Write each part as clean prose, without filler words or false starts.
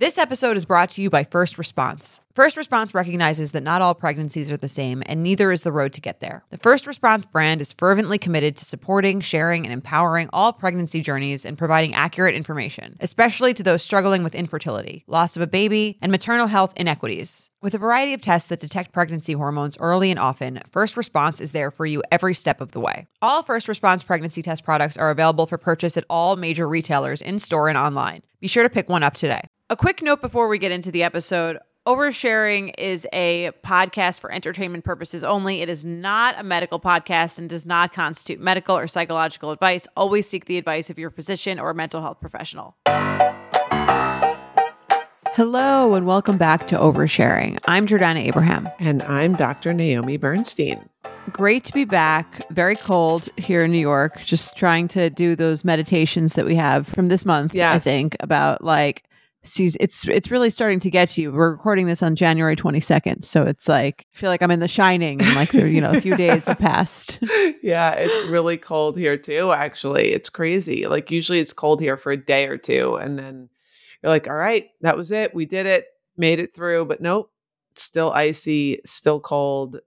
This episode is brought to you by First Response. First Response recognizes that not all pregnancies are the same, and neither is the road to get there. The First Response brand is fervently committed to supporting, sharing, and empowering all pregnancy journeys and providing accurate information, especially to those struggling with infertility, loss of a baby, and maternal health inequities. With a variety of tests that detect pregnancy hormones early and often, First Response is there for you every step of the way. All First Response pregnancy test products are available for purchase at all major retailers in-store and online. Be sure to pick one up today. A quick note before we get into the episode. Oversharing is a podcast for entertainment purposes only. It is not a medical podcast and does not constitute medical or psychological advice. Always seek the advice of your physician or mental health professional. Hello and welcome back to Oversharing. I'm Jordana Abraham. And I'm Dr. Naomi Bernstein. Great to be back. Very cold here in New York. Just trying to do those meditations that we have from this month, yes. I think, about like, it's really starting to get you. We're recording this on January 22nd. So it's like, I feel like I'm in The Shining and like, a few days have passed. Yeah, it's really cold here too, actually. It's crazy. Like usually it's cold here for a day or two. And then you're like, all right, that was it. We did it, made it through. But nope, still icy, still cold.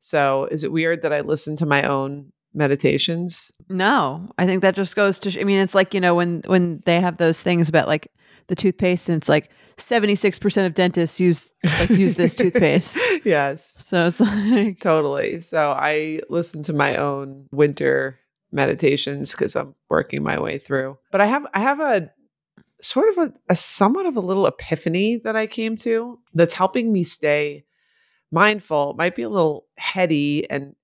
So is it weird that I listen to my own meditations? No, I think that just goes to, it's like, when they have those things about like, the toothpaste, and it's like 76% of dentists use this toothpaste. Yes. So it's like totally. So I listen to my own winter meditations because I'm working my way through. But I have a sort of a somewhat of a little epiphany that I came to that's helping me stay mindful. It might be a little heady and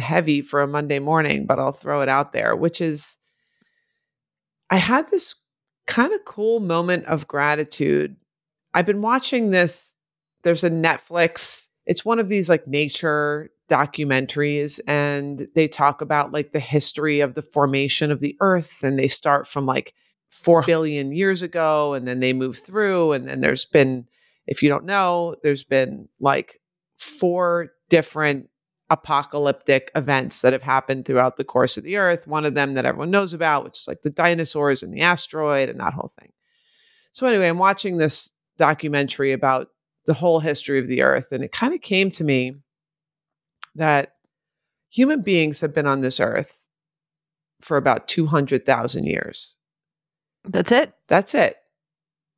heavy for a Monday morning, but I'll throw it out there, which is I had this kind of cool moment of gratitude. I've been watching this. There's a Netflix. It's one of these like nature documentaries, and they talk about like the history of the formation of the earth. And they start from like 4 billion years ago, and then they move through. And then there's been, if you don't know, there's been like 4 different apocalyptic events that have happened throughout the course of the earth. One of them that everyone knows about, which is like the dinosaurs and the asteroid and that whole thing. So anyway, I'm watching this documentary about the whole history of the earth. And it kind of came to me that human beings have been on this earth for about 200,000 years. That's it.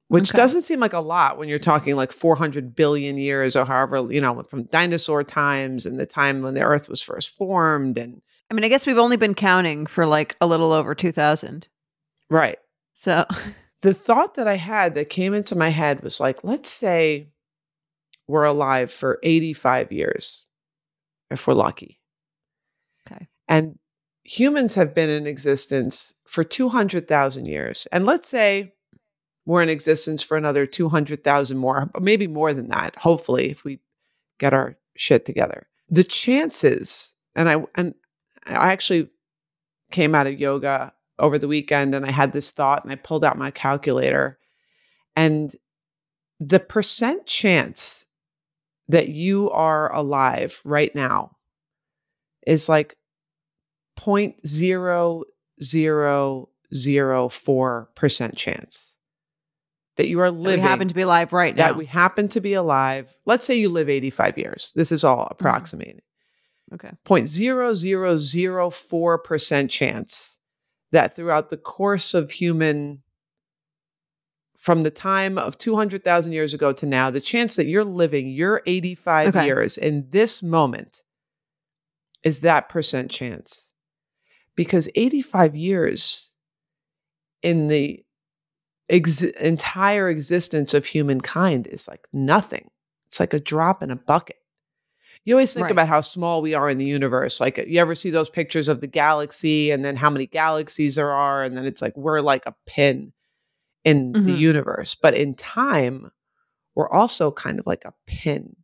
Which doesn't seem like a lot when you're talking like 400 billion years or however, from dinosaur times and the time when the earth was first formed. And I guess we've only been counting for like a little over 2000. Right. So the thought that I had that came into my head was like, let's say we're alive for 85 years, if we're lucky. Okay. And humans have been in existence for 200,000 years. And let's say we're in existence for another 200,000 more, maybe more than that, hopefully, if we get our shit together. The chances, and I actually came out of yoga over the weekend and I had this thought and I pulled out my calculator, and the percent chance that you are alive right now is like 0.0004% chance. That you are living. That we happen to be alive right now. That we happen to be alive. Let's say you live 85 years. This is all approximated. Okay. 0.0004% chance that throughout the course of human, from the time of 200,000 years ago to now, the chance that you're living your 85 years in this moment is that percent chance. Because 85 years in the entire existence of humankind is like nothing. It's like a drop in a bucket. You always think about how small we are in the universe. Like you ever see those pictures of the galaxy and then how many galaxies there are. And then it's like, we're like a pin in the universe, but in time, we're also kind of like a pin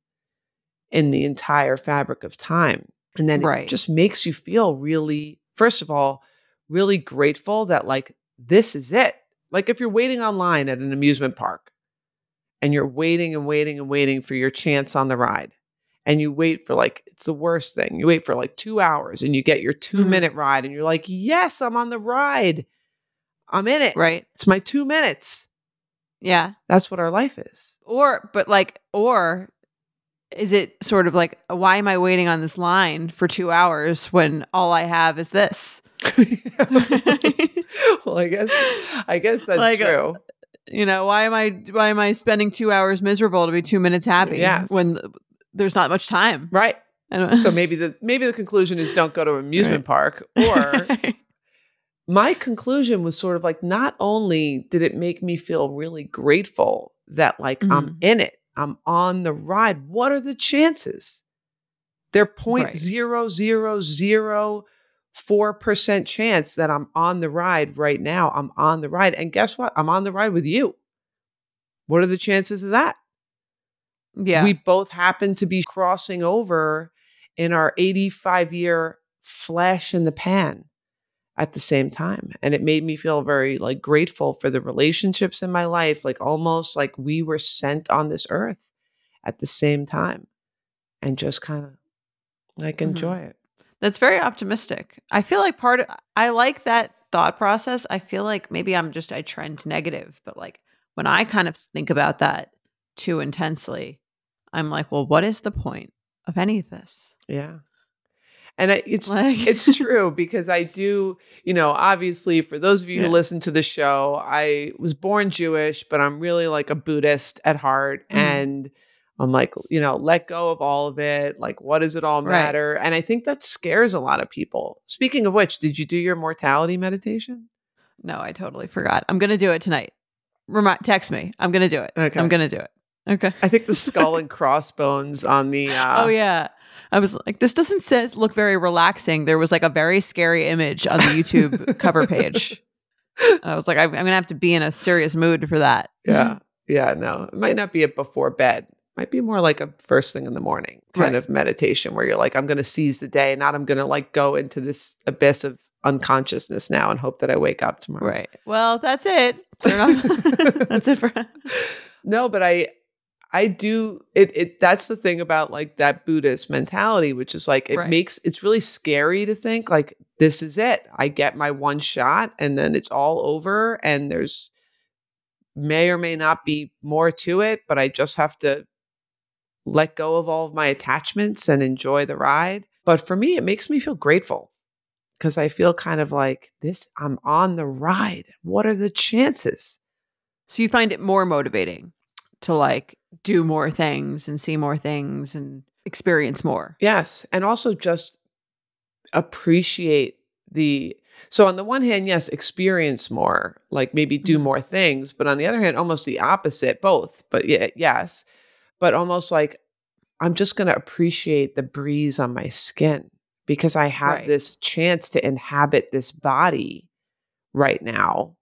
in the entire fabric of time. And then it just makes you feel really, first of all, really grateful that like, this is it. Like if you're waiting online at an amusement park and you're waiting and waiting and waiting for your chance on the ride, and you wait for like, it's the worst thing. You wait for like 2 hours and you get your 2-minute ride and you're like, yes, I'm on the ride. I'm in it. Right. It's my 2 minutes. Yeah. That's what our life is. Or is it sort of like, why am I waiting on this line for 2 hours when all I have is this? Well, I guess that's like, true. You know, why am I spending 2 hours miserable to be 2 minutes happy when there's not much time? Right. So maybe the conclusion is don't go to an amusement park. Or my conclusion was sort of like, not only did it make me feel really grateful that like I'm in it, I'm on the ride. What are the chances? They're 0.0004% chance that I'm on the ride right now. I'm on the ride. And guess what? I'm on the ride with you. What are the chances of that? Yeah. We both happen to be crossing over in our 85-year flash in the pan at the same time. And it made me feel very like grateful for the relationships in my life, like almost like we were sent on this earth at the same time and just kind of like enjoy it. That's very optimistic. I feel like I like that thought process. I feel like maybe I trend negative, but like when I kind of think about that too intensely, I'm like, well, what is the point of any of this? Yeah. And it's like, it's true, because I do, you know, obviously for those of you who listen to the show, I was born Jewish, but I'm really like a Buddhist at heart. Mm. And I'm like, you know, let go of all of it. Like, what does it all matter? Right. And I think that scares a lot of people. Speaking of which, did you do your mortality meditation? No, I totally forgot. I'm going to do it tonight. Text me. I'm going to do it. Okay. I'm going to do it. Okay. I think the skull and crossbones on the... oh, yeah. I was like, this doesn't look very relaxing. There was like a very scary image on the YouTube cover page. And I was like, I'm going to have to be in a serious mood for that. Yeah. Yeah. No, it might not be a before bed. It might be more like a first thing in the morning kind of meditation where you're like, I'm going to seize the day, not I'm going to like go into this abyss of unconsciousness now and hope that I wake up tomorrow. Right. Well, that's it. That's it for No, but I do it. That's the thing about like that Buddhist mentality, which is like, it makes, it's really scary to think like, this is it. I get my one shot and then it's all over and there's may or may not be more to it, but I just have to let go of all of my attachments and enjoy the ride. But for me, it makes me feel grateful because I feel kind of like this, I'm on the ride. What are the chances? So you find it more motivating to like do more things and see more things and experience more. Yes. And also just appreciate so on the one hand, yes, experience more, like maybe do more things, but on the other hand, almost the opposite, both, but yes, but almost like, I'm just going to appreciate the breeze on my skin because I have this chance to inhabit this body right now.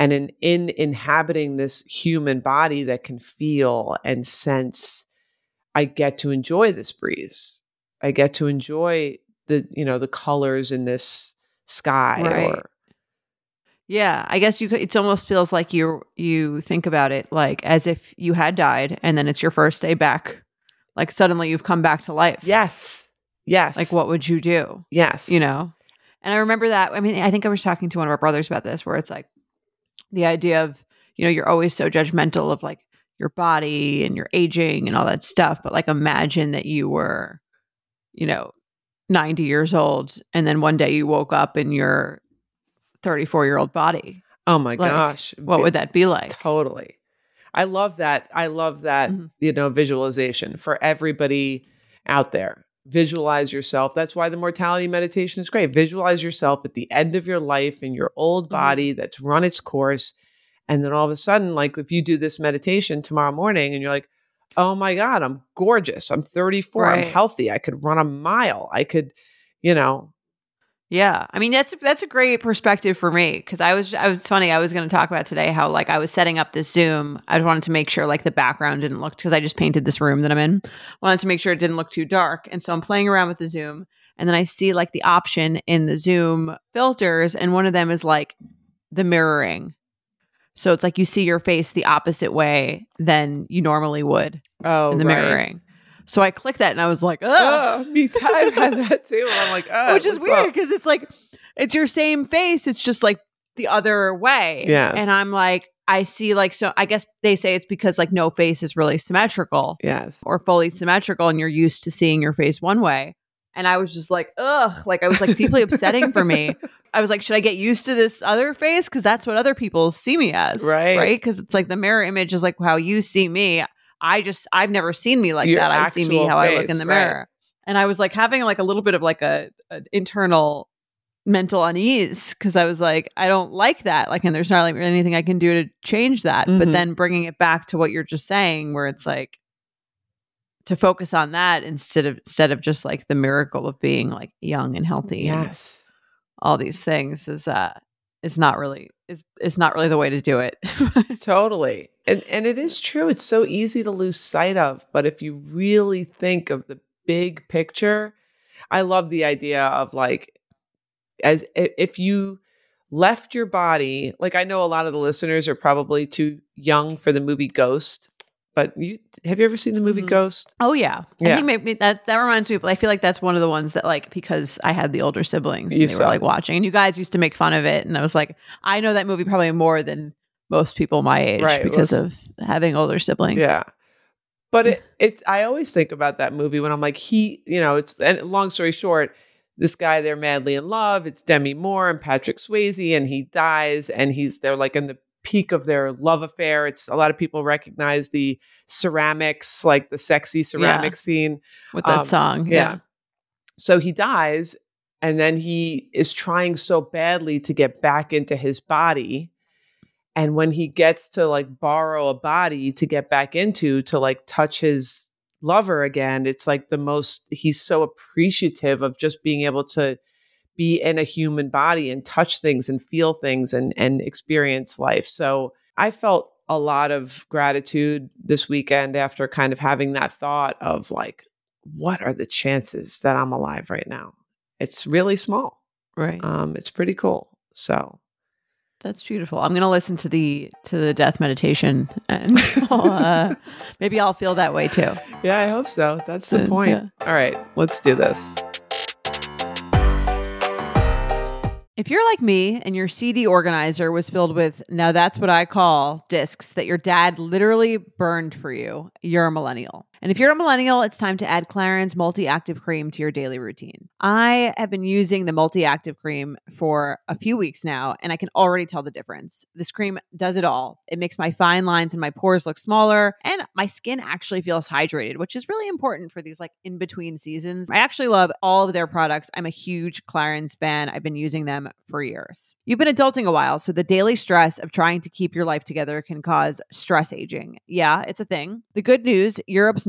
And in inhabiting this human body that can feel and sense, I get to enjoy this breeze. I get to enjoy the, you know, the colors in this sky. Right. Yeah, I guess it almost feels like you think about it like as if you had died and then it's your first day back. Like suddenly you've come back to life. Yes. Yes. Like what would you do? Yes. You know? And I remember that. I mean, I think I was talking to one of our brothers about this where it's like, the idea of, you know, you're always so judgmental of like your body and your aging and all that stuff. But like, imagine that you were, you know, 90 years old. And then one day you woke up in your 34-year-old body. Oh my gosh. What would that be like? Totally. I love that. You know, visualization for everybody out there. Visualize yourself. That's why the mortality meditation is great. Visualize yourself at the end of your life in your old body that's run its course. And then all of a sudden, like if you do this meditation tomorrow morning and you're like, oh my God, I'm gorgeous. I'm 34. Right. I'm healthy. I could run a mile. I could, you know. Yeah. I mean, that's a great perspective for me. Cause I was funny. I was going to talk about today how like I was setting up this Zoom. I wanted to make sure like the background didn't look, cause I just painted this room that I'm in. Wanted to make sure it didn't look too dark. And so I'm playing around with the Zoom and then I see like the option in the Zoom filters. And one of them is like the mirroring. So it's like, you see your face the opposite way than you normally would in the mirroring. So I clicked that and I was like, oh, me too. I've had that too. And I'm like, oh, which is weird because it's like, it's your same face. It's just like the other way. Yes. And I'm like, I see like, so I guess they say it's because like no face is really symmetrical. Yes. Or fully symmetrical. And you're used to seeing your face one way. And I was just like, ugh, like I was like deeply upsetting for me. I was like, should I get used to this other face? Because that's what other people see me as. Right. Right. Because it's like the mirror image is like how you see me. I've never seen me like your that. I see me how face, I look in the mirror. Right. And I was like having like a little bit of like an internal mental unease because I was like, I don't like that. Like, and there's not like anything I can do to change that. Mm-hmm. But then bringing it back to what you're just saying, where it's like, to focus on that instead of just like the miracle of being like young and healthy. Yes. And all these things is not really the way to do it. Totally. And it is true. It's so easy to lose sight of, but if you really think of the big picture, I love the idea of like, as if you left your body, like I know a lot of the listeners are probably too young for the movie Ghost. But have you ever seen the movie Ghost? Oh, yeah. I think maybe that reminds me, but I feel like that's one of the ones that like, because I had the older siblings and they were like watching and you guys used to make fun of it. And I was like, I know that movie probably more than most people my age because of having older siblings. Yeah. But I always think about that movie when I'm like, and long story short, this guy, they're madly in love. It's Demi Moore and Patrick Swayze and he dies and they're like in the peak of their love affair. It's a lot of people recognize the ceramics, like the sexy ceramic scene with that song. Yeah. So he dies and then he is trying so badly to get back into his body. And when he gets to like borrow a body to get back into, to like touch his lover again, it's like he's so appreciative of just being able to be in a human body and touch things and feel things and experience life. So I felt a lot of gratitude this weekend after kind of having that thought of like, what are the chances that I'm alive right now? It's really small. Right. It's pretty cool. So that's beautiful. I'm going to listen to the death meditation and maybe I'll feel that way too. Yeah, I hope so. That's the point. Yeah. All right, let's do this. If you're like me and your CD organizer was filled with, now that's what I call discs that your dad literally burned for you, you're a millennial. And if you're a millennial, it's time to add Clarins Multi-Active Cream to your daily routine. I have been using the Multi-Active Cream for a few weeks now, and I can already tell the difference. This cream does it all. It makes my fine lines and my pores look smaller, and my skin actually feels hydrated, which is really important for these like in-between seasons. I actually love all of their products. I'm a huge Clarins fan. I've been using them for years. You've been adulting a while, so the daily stress of trying to keep your life together can cause stress aging. Yeah, it's a thing. The good news, Europe's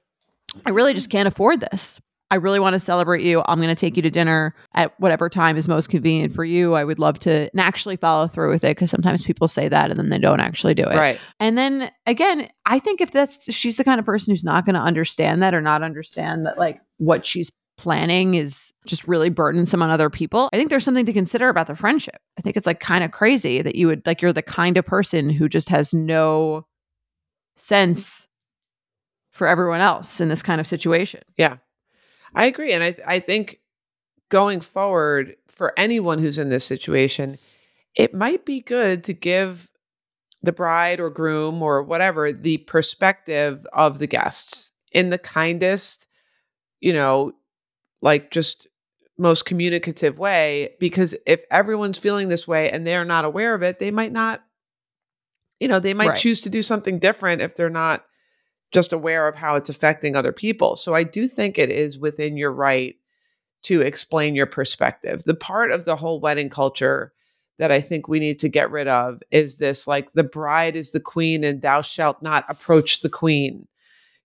really just can't afford this. I really want to celebrate you. I'm going to take you to dinner at whatever time is most convenient for you. I would love to and actually follow through with it, because sometimes people say that and then they don't actually do it. Right. And then again, I think if she's the kind of person who's not going to understand that, or not understand that like what she's planning is just really burdensome on other people, I think there's something to consider about the friendship. I think it's like kind of crazy that you would like, you're the kind of person who just has no sense for everyone else in this kind of situation. Yeah. I agree. And I think going forward, for anyone who's in this situation, it might be good to give the bride or groom or whatever the perspective of the guests in the kindest, you know, like just most communicative way. Because if everyone's feeling this way and they're not aware of it, they might not, you know, they might choose to do something different if they're not just aware of how it's affecting other people. So I do think it is within your right to explain your perspective. The part of the whole wedding culture that I think we need to get rid of is this, like, the bride is the queen and thou shalt not approach the queen,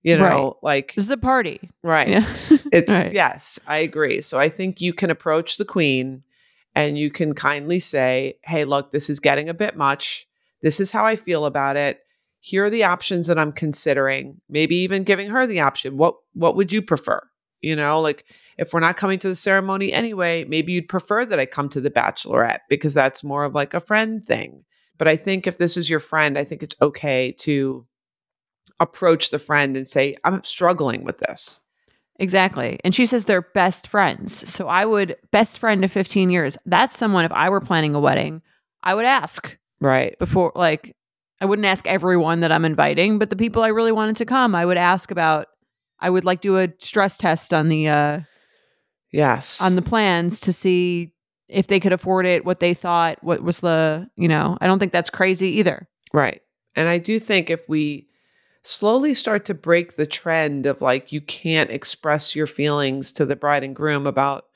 you know, like this is a party, right? Yeah. It's yes, I agree. So I think you can approach the queen and you can kindly say, hey, look, this is getting a bit much. This is how I feel about it. Here are the options that I'm considering, maybe even giving her the option. What would you prefer? You know, like if we're not coming to the ceremony anyway, maybe you'd prefer that I come to the bachelorette because that's more of like a friend thing. But I think if this is your friend, I think it's okay to approach the friend and say, I'm struggling with this. Exactly. And she says they're best friends. So I would, best friend of 15 years. That's someone, if I were planning a wedding, I would ask. Right. Before, like, I wouldn't ask everyone that I'm inviting, but the people I really wanted to come, I would ask about. I would like do a stress test on the on the plans to see if they could afford it, what they thought, what was the, you know, I don't think that's crazy either. Right. And I do think if we slowly start to break the trend of like, you can't express your feelings to the bride and groom about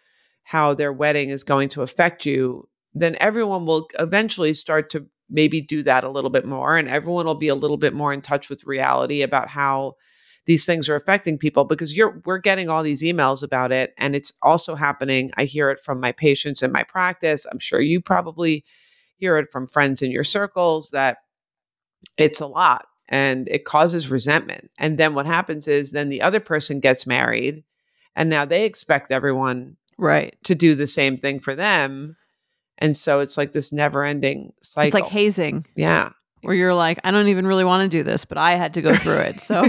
how their wedding is going to affect you, then everyone will eventually start to maybe do that a little bit more, and everyone will be a little bit more in touch with reality about how these things are affecting people, because we're getting all these emails about it. And it's also happening. I hear it from my patients in my practice. I'm sure you probably hear it from friends in your circles, that it's a lot and it causes resentment. And then what happens is then the other person gets married and now they expect everyone to do the same thing for them. And so it's like this never-ending cycle. It's like hazing. Yeah. Where you're like, I don't even really want to do this, but I had to go through it. So,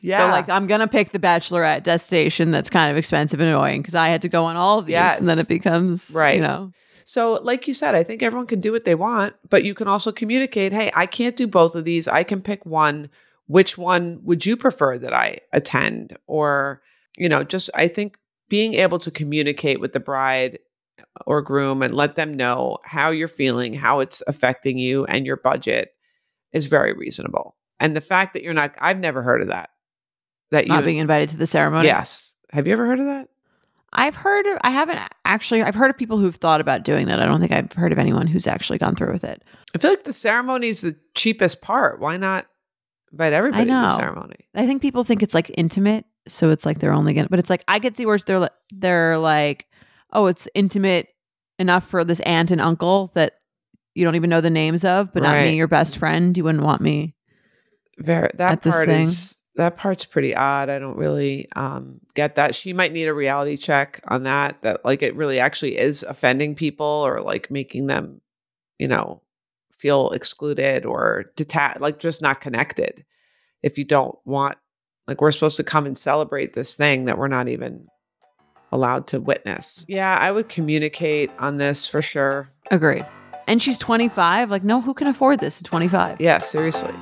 yeah. So like, I'm going to pick the bachelorette destination that's kind of expensive and annoying because I had to go on all of these. Yes. And then it becomes, you know. So like you said, I think everyone can do what they want, but you can also communicate, hey, I can't do both of these. I can pick one. Which one would you prefer that I attend? Or, you know, just I think being able to communicate with the bride or groom and let them know how you're feeling, how it's affecting you and your budget is very reasonable. And the fact that you're not, I've never heard of that not being invited to the ceremony. Yes. Have you ever heard of that? I haven't actually, I've heard of people who've thought about doing that. I don't think I've heard of anyone who's actually gone through with it. I feel like the ceremony is the cheapest part. Why not invite everybody to the ceremony? I think people think it's like intimate. So it's like, they're only going to, but it's like, I could see where they're like, oh, it's intimate enough for this aunt and uncle that you don't even know the names of, but not me, your best friend. You wouldn't want me. That part's pretty odd. I don't really get that. She might need a reality check on that like it really actually is offending people or like making them, you know, feel excluded or detached, like just not connected. If you don't want, like, we're supposed to come and celebrate this thing that we're not even allowed to witness. Yeah, I would communicate on this for sure. Agree. And she's 25. Like, no, who can afford this at 25? Yeah, seriously.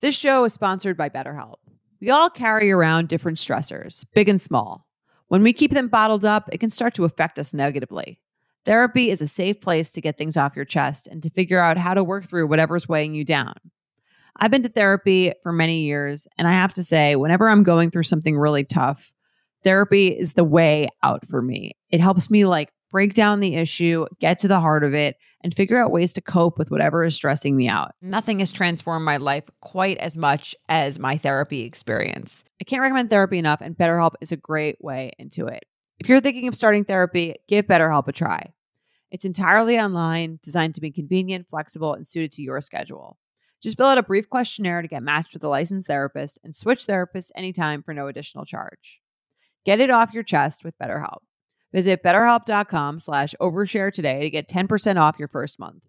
This show is sponsored by BetterHelp. We all carry around different stressors, big and small. When we keep them bottled up, it can start to affect us negatively. Therapy is a safe place to get things off your chest and to figure out how to work through whatever's weighing you down. I've been to therapy for many years, and I have to say, whenever I'm going through something really tough, therapy is the way out for me. It helps me like break down the issue, get to the heart of it, and figure out ways to cope with whatever is stressing me out. Nothing has transformed my life quite as much as my therapy experience. I can't recommend therapy enough, and BetterHelp is a great way into it. If you're thinking of starting therapy, give BetterHelp a try. It's entirely online, designed to be convenient, flexible, and suited to your schedule. Just fill out a brief questionnaire to get matched with a licensed therapist and switch therapists anytime for no additional charge. Get it off your chest with BetterHelp. Visit BetterHelp.com/overshare today to get 10% off your first month.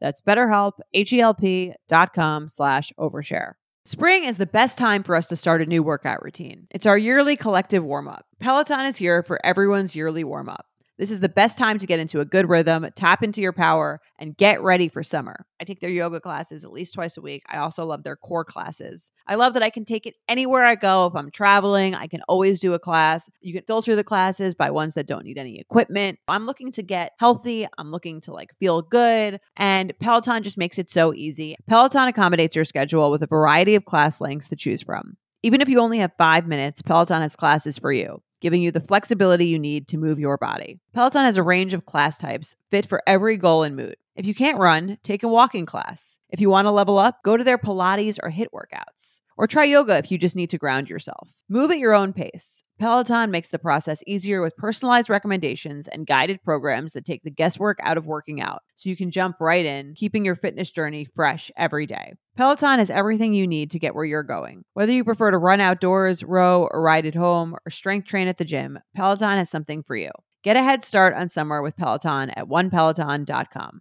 That's BetterHelp, HELP.com/overshare. Spring is the best time for us to start a new workout routine. It's our yearly collective warm-up. Peloton is here for everyone's yearly warm-up. This is the best time to get into a good rhythm, tap into your power, and get ready for summer. I take their yoga classes at least twice a week. I also love their core classes. I love that I can take it anywhere I go. If I'm traveling, I can always do a class. You can filter the classes by ones that don't need any equipment. I'm looking to get healthy. I'm looking to like feel good. And Peloton just makes it so easy. Peloton accommodates your schedule with a variety of class lengths to choose from. Even if you only have 5 minutes, Peloton has classes for you, giving you the flexibility you need to move your body. Peloton has a range of class types fit for every goal and mood. If you can't run, take a walking class. If you want to level up, go to their Pilates or HIIT workouts. Or try yoga if you just need to ground yourself. Move at your own pace. Peloton makes the process easier with personalized recommendations and guided programs that take the guesswork out of working out, so you can jump right in, keeping your fitness journey fresh every day. Peloton has everything you need to get where you're going. Whether you prefer to run outdoors, row, or ride at home, or strength train at the gym, Peloton has something for you. Get a head start on summer with Peloton at onepeloton.com.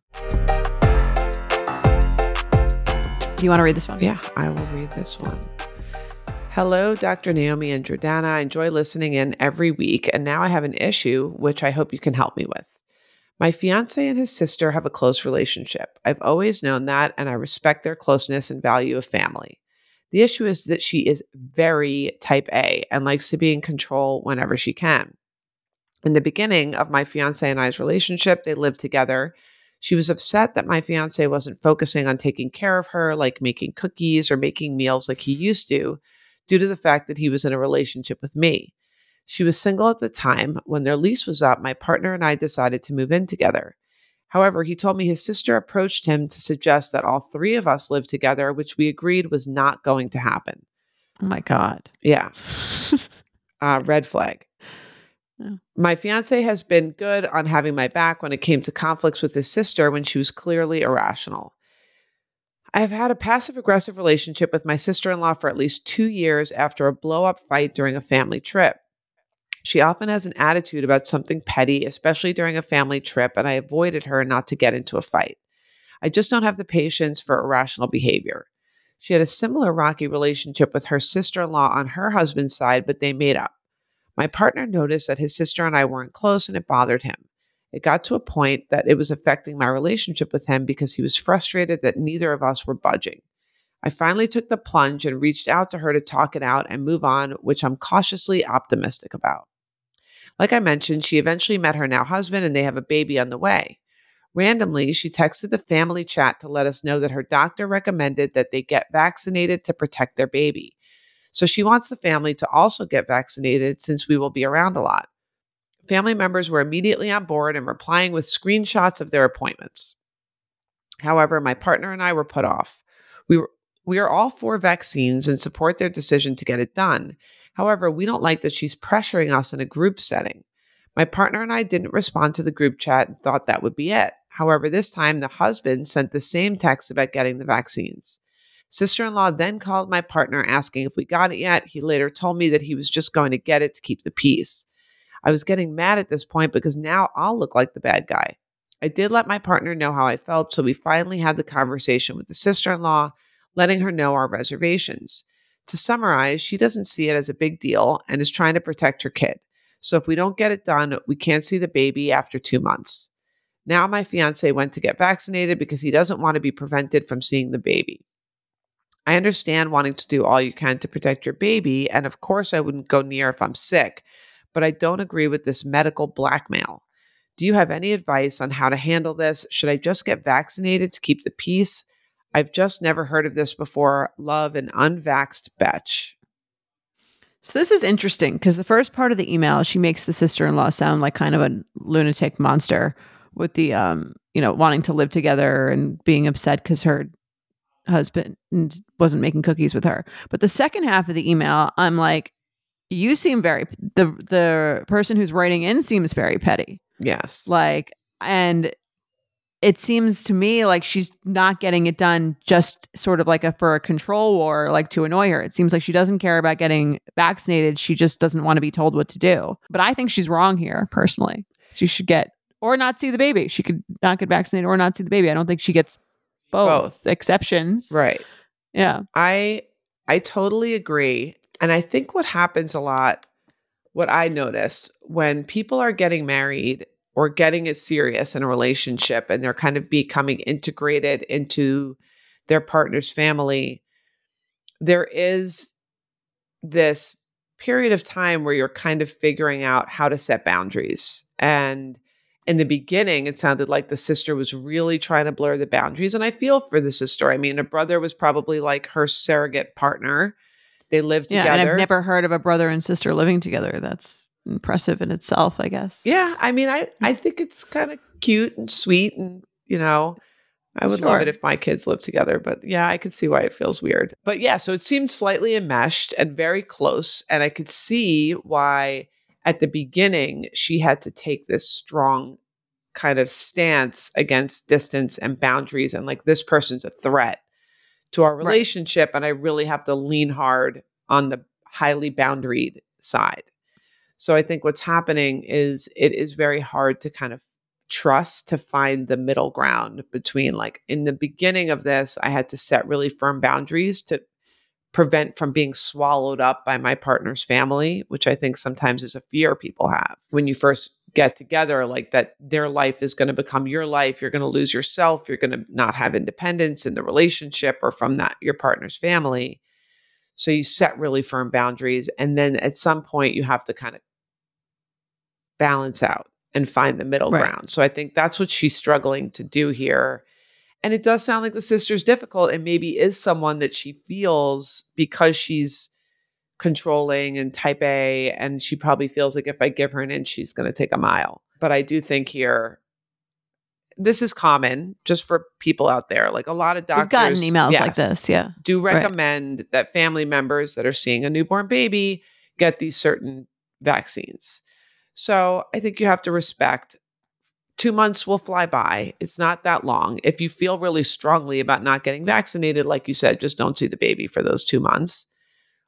Do you want to read this one? Yeah, I will read this one. Hello, Dr. Naomi and Jordana. I enjoy listening in every week, and now I have an issue, which I hope you can help me with. My fiance and his sister have a close relationship. I've always known that, and I respect their closeness and value of family. The issue is that she is very type A and likes to be in control whenever she can. In the beginning of my fiance and I's relationship, they lived together. She was upset that my fiance wasn't focusing on taking care of her, like making cookies or making meals like he used to, due to the fact that he was in a relationship with me. She was single at the time. When their lease was up, my partner and I decided to move in together. However, he told me his sister approached him to suggest that all three of us live together, which we agreed was not going to happen. Oh my God. Yeah. Red flag. My fiance has been good on having my back when it came to conflicts with his sister when she was clearly irrational. I have had a passive-aggressive relationship with my sister-in-law for at least 2 years after a blow-up fight during a family trip. She often has an attitude about something petty, especially during a family trip, and I avoided her not to get into a fight. I just don't have the patience for irrational behavior. She had a similar rocky relationship with her sister-in-law on her husband's side, but they made up. My partner noticed that his sister and I weren't close, and it bothered him. It got to a point that it was affecting my relationship with him because he was frustrated that neither of us were budging. I finally took the plunge and reached out to her to talk it out and move on, which I'm cautiously optimistic about. Like I mentioned, she eventually met her now husband, and they have a baby on the way. Randomly, she texted the family chat to let us know that her doctor recommended that they get vaccinated to protect their baby. So she wants the family to also get vaccinated since we will be around a lot. Family members were immediately on board and replying with screenshots of their appointments. However, my partner and I were put off. We are all for vaccines and support their decision to get it done. However, we don't like that she's pressuring us in a group setting. My partner and I didn't respond to the group chat and thought that would be it. However, this time the husband sent the same text about getting the vaccines. Sister-in-law then called my partner asking if we got it yet. He later told me that he was just going to get it to keep the peace. I was getting mad at this point because now I'll look like the bad guy. I did let my partner know how I felt, so we finally had the conversation with the sister-in-law, letting her know our reservations. To summarize, she doesn't see it as a big deal and is trying to protect her kid. So if we don't get it done, we can't see the baby after 2 months. Now my fiance went to get vaccinated because he doesn't want to be prevented from seeing the baby. I understand wanting to do all you can to protect your baby, and of course I wouldn't go near if I'm sick, but I don't agree with this medical blackmail. Do you have any advice on how to handle this? Should I just get vaccinated to keep the peace? I've just never heard of this before. Love, an unvaxxed Betch. So this is interesting because the first part of the email, she makes the sister-in-law sound like kind of a lunatic monster with the, wanting to live together and being upset because her husband wasn't making cookies with her. But the second half of the email, I'm like, you seem very, the person who's writing in seems very petty. Yes. Like, and it seems to me like she's not getting it done just sort of like for a control war, like to annoy her. It seems like she doesn't care about getting vaccinated. She just doesn't want to be told what to do. But I think she's wrong here, personally. She should get, or not see the baby. She could not get vaccinated or not see the baby. I don't think she gets both exceptions. Right. Yeah. I totally agree. And I think what happens a lot, what I noticed when people are getting married or getting as serious in a relationship and they're kind of becoming integrated into their partner's family, there is this period of time where you're kind of figuring out how to set boundaries. And in the beginning, it sounded like the sister was really trying to blur the boundaries. And I feel for the sister. I mean, her brother was probably like her surrogate partner. They lived together. Yeah, and I've never heard of a brother and sister living together. That's impressive in itself, I guess. Yeah. I mean, I think it's kind of cute and sweet and, I would love it if my kids lived together, but yeah, I could see why it feels weird. But yeah, so it seemed slightly enmeshed and very close. And I could see why at the beginning she had to take this strong kind of stance against distance and boundaries. And like, this person's a threat to our relationship. Right. And I really have to lean hard on the highly boundaried side. So I think what's happening is it is very hard to kind of trust to find the middle ground between like in the beginning of this, I had to set really firm boundaries to prevent from being swallowed up by my partner's family, which I think sometimes is a fear people have when you first get together, like that their life is going to become your life. You're going to lose yourself. You're going to not have independence in the relationship or from that your partner's family. So you set really firm boundaries. And then at some point you have to kind of balance out and find the middle ground. So I think that's what she's struggling to do here. And it does sound like the sister's difficult and maybe is someone that she feels because she's controlling and type A, and she probably feels like if I give her an inch, she's going to take a mile. But I do think here, this is common just for people out there. Like a lot of doctors. We've gotten emails like this. Yeah. Do recommend that family members that are seeing a newborn baby get these certain vaccines. So I think you have to respect 2 months will fly by. It's not that long. If you feel really strongly about not getting vaccinated, like you said, just don't see the baby for those 2 months.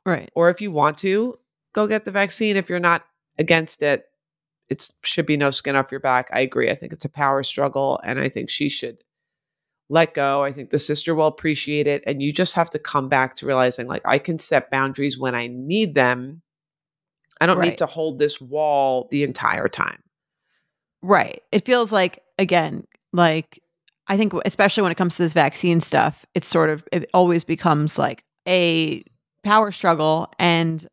Right. Or if you want to, go get the vaccine. If you're not against it, it should be no skin off your back. I agree. I think it's a power struggle and I think she should let go. I think the sister will appreciate it. And you just have to come back to realizing like I can set boundaries when I need them. I don't need to hold this wall the entire time. Right. It feels like, again, like I think especially when it comes to this vaccine stuff, it's sort of, it always becomes like a power struggle and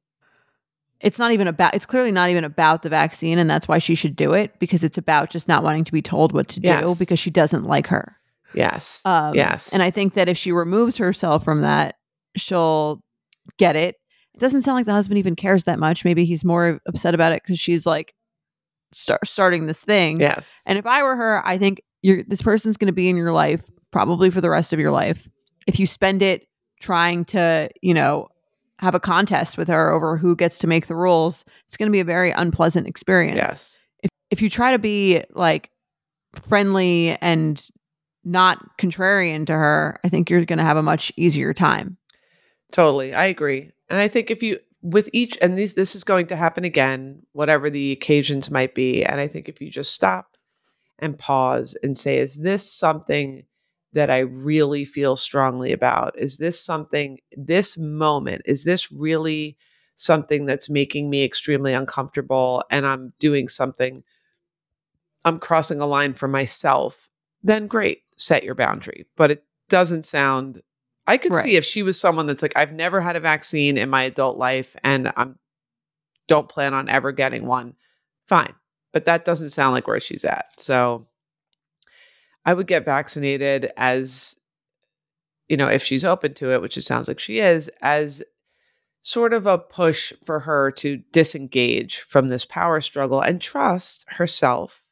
it's not even about, it's clearly not even about the vaccine and that's why she should do it because it's about just not wanting to be told what to do because she doesn't like her. Yes. Yes. And I think that if she removes herself from that, she'll get it. It doesn't sound like the husband even cares that much. Maybe he's more upset about it because she's like starting this thing. Yes. And if I were her, I think this person's going to be in your life probably for the rest of your life. If you spend it trying to, have a contest with her over who gets to make the rules, it's going to be a very unpleasant experience. Yes. If you try to be like friendly and not contrarian to her, I think you're going to have a much easier time. Totally. I agree. And I think if you, with each, and this is going to happen again, whatever the occasions might be. And I think if you just stop and pause and say, is this something that I really feel strongly about? Is this something, this moment, is this really something that's making me extremely uncomfortable and I'm doing something, I'm crossing a line for myself? Then great, set your boundary. But it doesn't sound, I could see if she was someone that's like, I've never had a vaccine in my adult life and I'm don't plan on ever getting one. Fine. But that doesn't sound like where she's at. So I would get vaccinated as, you know, if she's open to it, which it sounds like she is, as sort of a push for her to disengage from this power struggle and trust herself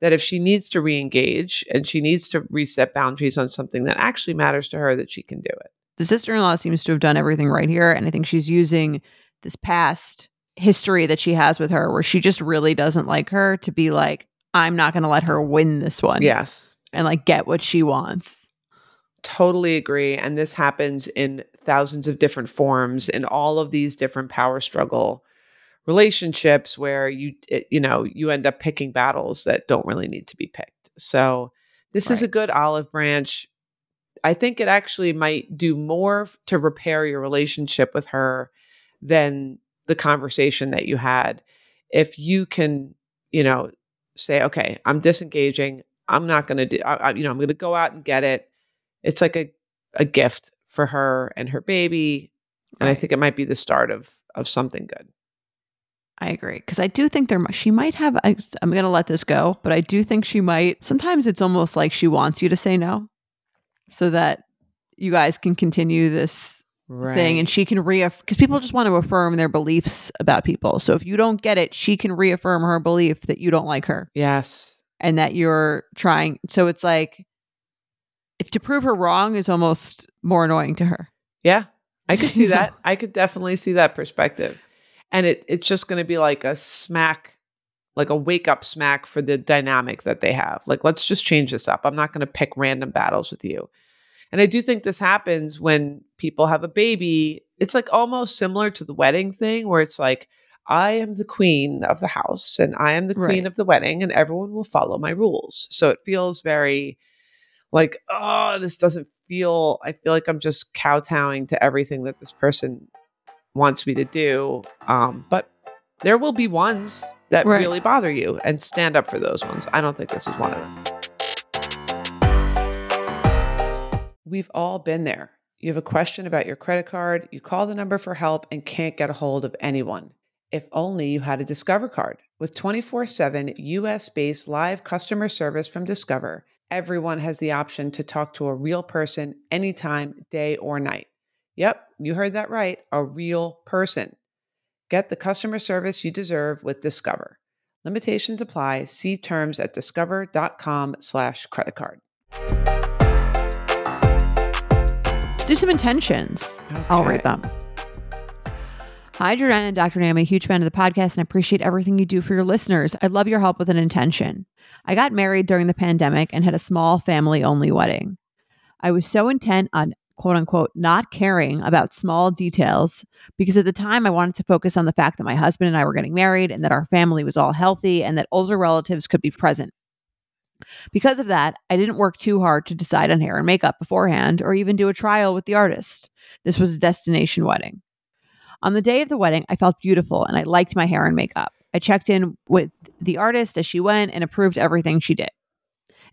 that if she needs to re-engage and she needs to reset boundaries on something that actually matters to her, that she can do it. The sister-in-law seems to have done everything right here. And I think she's using this past history that she has with her where she just really doesn't like her to be like, I'm not going to let her win this one. Yes. And like get what she wants. Totally agree. And this happens in thousands of different forms in all of these different power struggle relationships where you end up picking battles that don't really need to be picked. So this is a good olive branch. I think it actually might do more to repair your relationship with her than the conversation that you had. If you can, say, okay, I'm disengaging. I'm not going to do, I'm going to go out and get it. It's like a gift for her and her baby. And I think it might be the start of something good. I agree. Because I do think she might have, I'm going to let this go, but I do think she might, sometimes it's almost like she wants you to say no so that you guys can continue this thing and she can reaffirm, because people just want to affirm their beliefs about people. So if you don't get it, she can reaffirm her belief that you don't like her. Yes. And that you're trying. So it's like, if to prove her wrong is almost more annoying to her. Yeah, I could see that. I could definitely see that perspective. And it's just going to be like a smack, like a wake up smack for the dynamic that they have. Like, let's just change this up. I'm not going to pick random battles with you. And I do think this happens when people have a baby. It's like almost similar to the wedding thing where it's like, I am the queen of the house and I am the queen of the wedding and everyone will follow my rules. So it feels very like, I feel like I'm just kowtowing to everything that this person wants me to do. But there will be ones that really bother you, and stand up for those ones. I don't think this is one of them. We've all been there. You have a question about your credit card, you call the number for help and can't get a hold of anyone. If only you had a Discover card. With 24/7 US-based live customer service from Discover, everyone has the option to talk to a real person anytime, day or night. Yep, you heard that right, a real person. Get the customer service you deserve with Discover. Limitations apply. See terms at discover.com/creditcard. Let's do some intentions. Okay. I'll read them. Hi, Jordana and Dr. Naomi. I'm a huge fan of the podcast and I appreciate everything you do for your listeners. I'd love your help with an intention. I got married during the pandemic and had a small family-only wedding. I was so intent on quote unquote, not caring about small details because at the time I wanted to focus on the fact that my husband and I were getting married and that our family was all healthy and that older relatives could be present. Because of that, I didn't work too hard to decide on hair and makeup beforehand or even do a trial with the artist. This was a destination wedding. On the day of the wedding, I felt beautiful and I liked my hair and makeup. I checked in with the artist as she went and approved everything she did.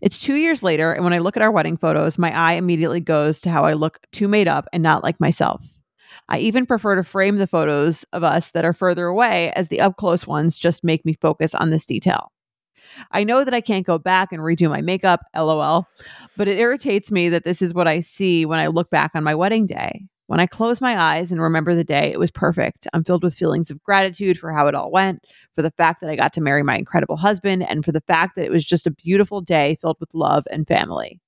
It's 2 years later, and when I look at our wedding photos, my eye immediately goes to how I look too made up and not like myself. I even prefer to frame the photos of us that are further away, as the up-close ones just make me focus on this detail. I know that I can't go back and redo my makeup, LOL, but it irritates me that this is what I see when I look back on my wedding day. When I close my eyes and remember the day, it was perfect. I'm filled with feelings of gratitude for how it all went, for the fact that I got to marry my incredible husband, and for the fact that it was just a beautiful day filled with love and family.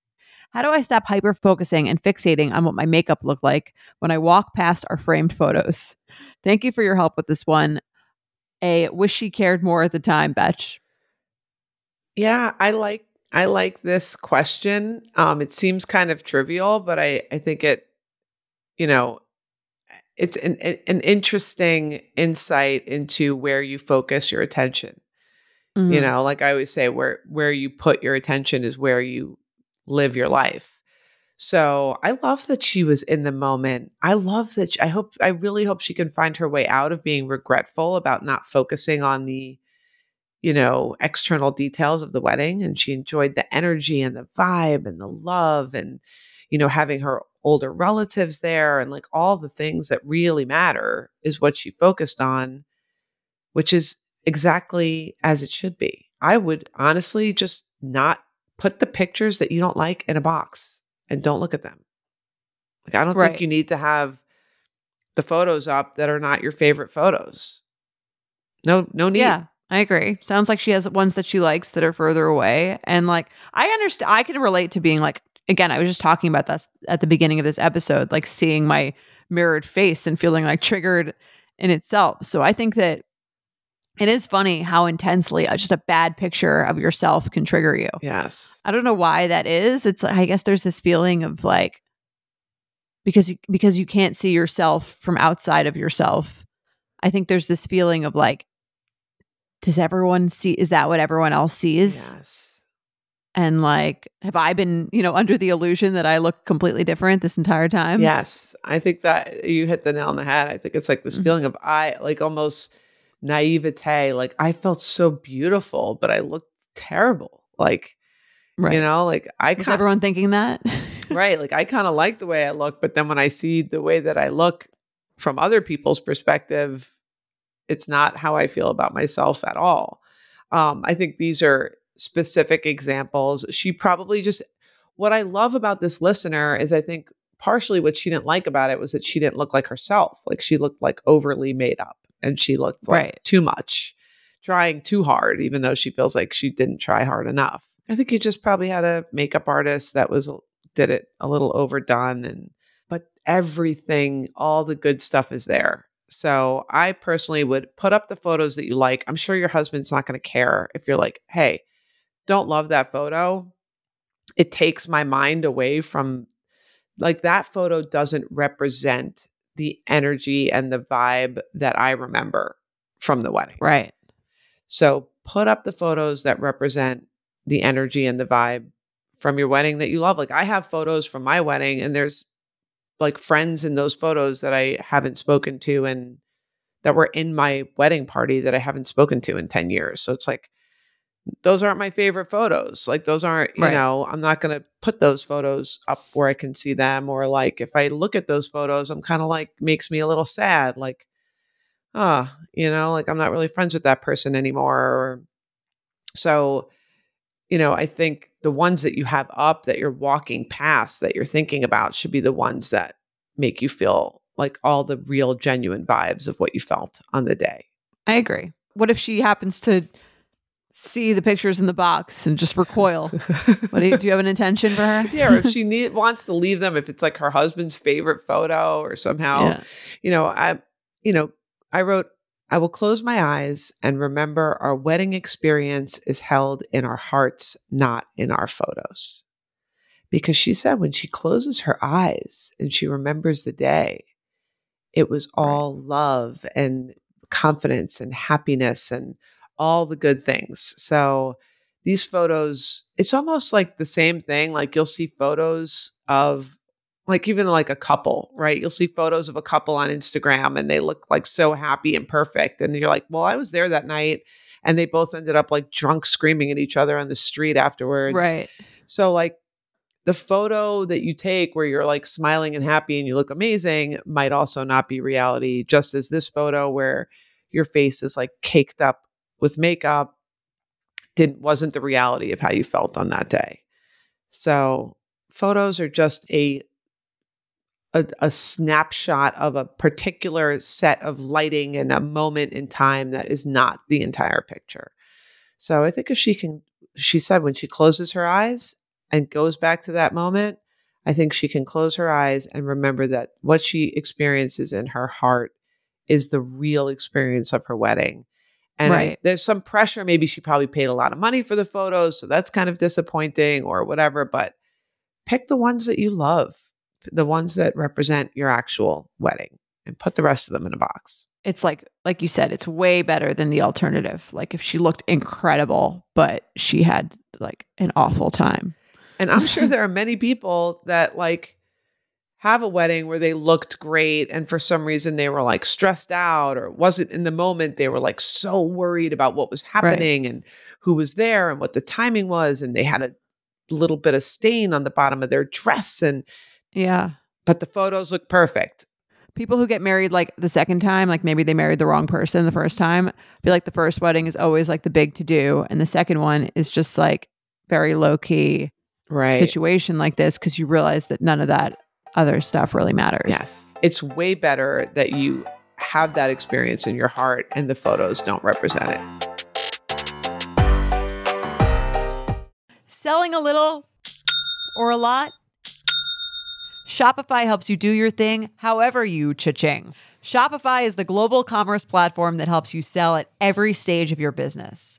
How do I stop hyper-focusing and fixating on what my makeup looked like when I walk past our framed photos? Thank you for your help with this one. A wish she cared more at the time, Betch. Yeah, I like this question. It seems kind of trivial, but I think it, it's an interesting insight into where you focus your attention. Mm-hmm. You know, like I always say, where you put your attention is where you live your life. So I love that she was in the moment. I love that. I really hope she can find her way out of being regretful about not focusing on the, you know, external details of the wedding. And she enjoyed the energy and the vibe and the love and, you know, having her older relatives there and like all the things that really matter is what she focused on, which is exactly as it should be. I would honestly just not put the pictures that you don't like in a box and don't look at them. Like, I don't think you need to have the photos up that are not your favorite photos. No need. Yeah, I agree. Sounds like she has ones that she likes that are further away. And like, I understand, I can relate to being like, again, I was just talking about this at the beginning of this episode, like seeing my mirrored face and feeling like triggered in itself. So I think that it is funny how intensely just a bad picture of yourself can trigger you. Yes. I don't know why that is. It's like, I guess there's this feeling of like, because you can't see yourself from outside of yourself. I think there's this feeling of like, does everyone see, is that what everyone else sees? Yes. And like, have I been, you know, under the illusion that I look completely different this entire time? Yes. I think that you hit the nail on the head. I think it's like this feeling of almost naivete, like I felt so beautiful, but I looked terrible. Like, you know, like is everyone thinking that? Right. Like I kind of like the way I look, but then when I see the way that I look from other people's perspective, it's not how I feel about myself at all. I think these are specific examples. She probably just, what I love about this listener is I think partially what she didn't like about it was that she didn't look like herself. Like she looked like overly made up. And she looked like too much, trying too hard, even though she feels like she didn't try hard enough. I think you just probably had a makeup artist that did it a little overdone. But everything, all the good stuff is there. So I personally would put up the photos that you like. I'm sure your husband's not going to care if you're like, hey, don't love that photo. It takes my mind away from, like, that photo doesn't represent the energy and the vibe that I remember from the wedding. Right. So put up the photos that represent the energy and the vibe from your wedding that you love. Like I have photos from my wedding and there's like friends in those photos that I haven't spoken to and that were in my wedding party that I haven't spoken to in 10 years. So it's like, those aren't my favorite photos. Like those aren't, you know, I'm not going to put those photos up where I can see them. Or like, if I look at those photos, I'm kind of like, makes me a little sad. Like, you know, like I'm not really friends with that person anymore. So, you know, I think the ones that you have up that you're walking past, that you're thinking about should be the ones that make you feel like all the real genuine vibes of what you felt on the day. I agree. What if she happens to see the pictures in the box and just recoil? Do you have an intention for her? Yeah, or if she wants to leave them, if it's like her husband's favorite photo or somehow, I wrote, I will close my eyes and remember our wedding experience is held in our hearts, not in our photos. Because she said when she closes her eyes and she remembers the day, it was all love and confidence and happiness and all the good things. So these photos, it's almost like the same thing. Like you'll see photos of like, even like a couple, right? You'll see photos of a couple on Instagram and they look like so happy and perfect. And you're like, well, I was there that night and they both ended up like drunk screaming at each other on the street afterwards. Right. So like the photo that you take where you're like smiling and happy and you look amazing might also not be reality, just as this photo where your face is like caked up with makeup wasn't the reality of how you felt on that day. So photos are just a snapshot of a particular set of lighting and a moment in time that is not the entire picture. So I think if she said when she closes her eyes and goes back to that moment, I think she can close her eyes and remember that what she experiences in her heart is the real experience of her wedding. And there's some pressure. Maybe she probably paid a lot of money for the photos. So that's kind of disappointing or whatever. But pick the ones that you love, the ones that represent your actual wedding. and put the rest of them in a box. It's like you said, it's way better than the alternative. Like if she looked incredible, but she had like an awful time. And I'm sure there are many people that like have a wedding where they looked great. And for some reason they were like stressed out or wasn't in the moment. They were like so worried about what was happening right. and who was there and what the timing was. And they had a little bit of stain on the bottom of their dress. And yeah, but the photos look perfect. People who get married like the second time, like maybe they married the wrong person the first time. I feel like the first wedding is always like the big to do. And the second one is just like very low key right. situation like this. 'Cause you realize that none of that other stuff really matters. Yes. It's way better that you have that experience in your heart and the photos don't represent it. Selling a little or a lot? Shopify helps you do your thing, however you cha-ching. Shopify is the global commerce platform that helps you sell at every stage of your business.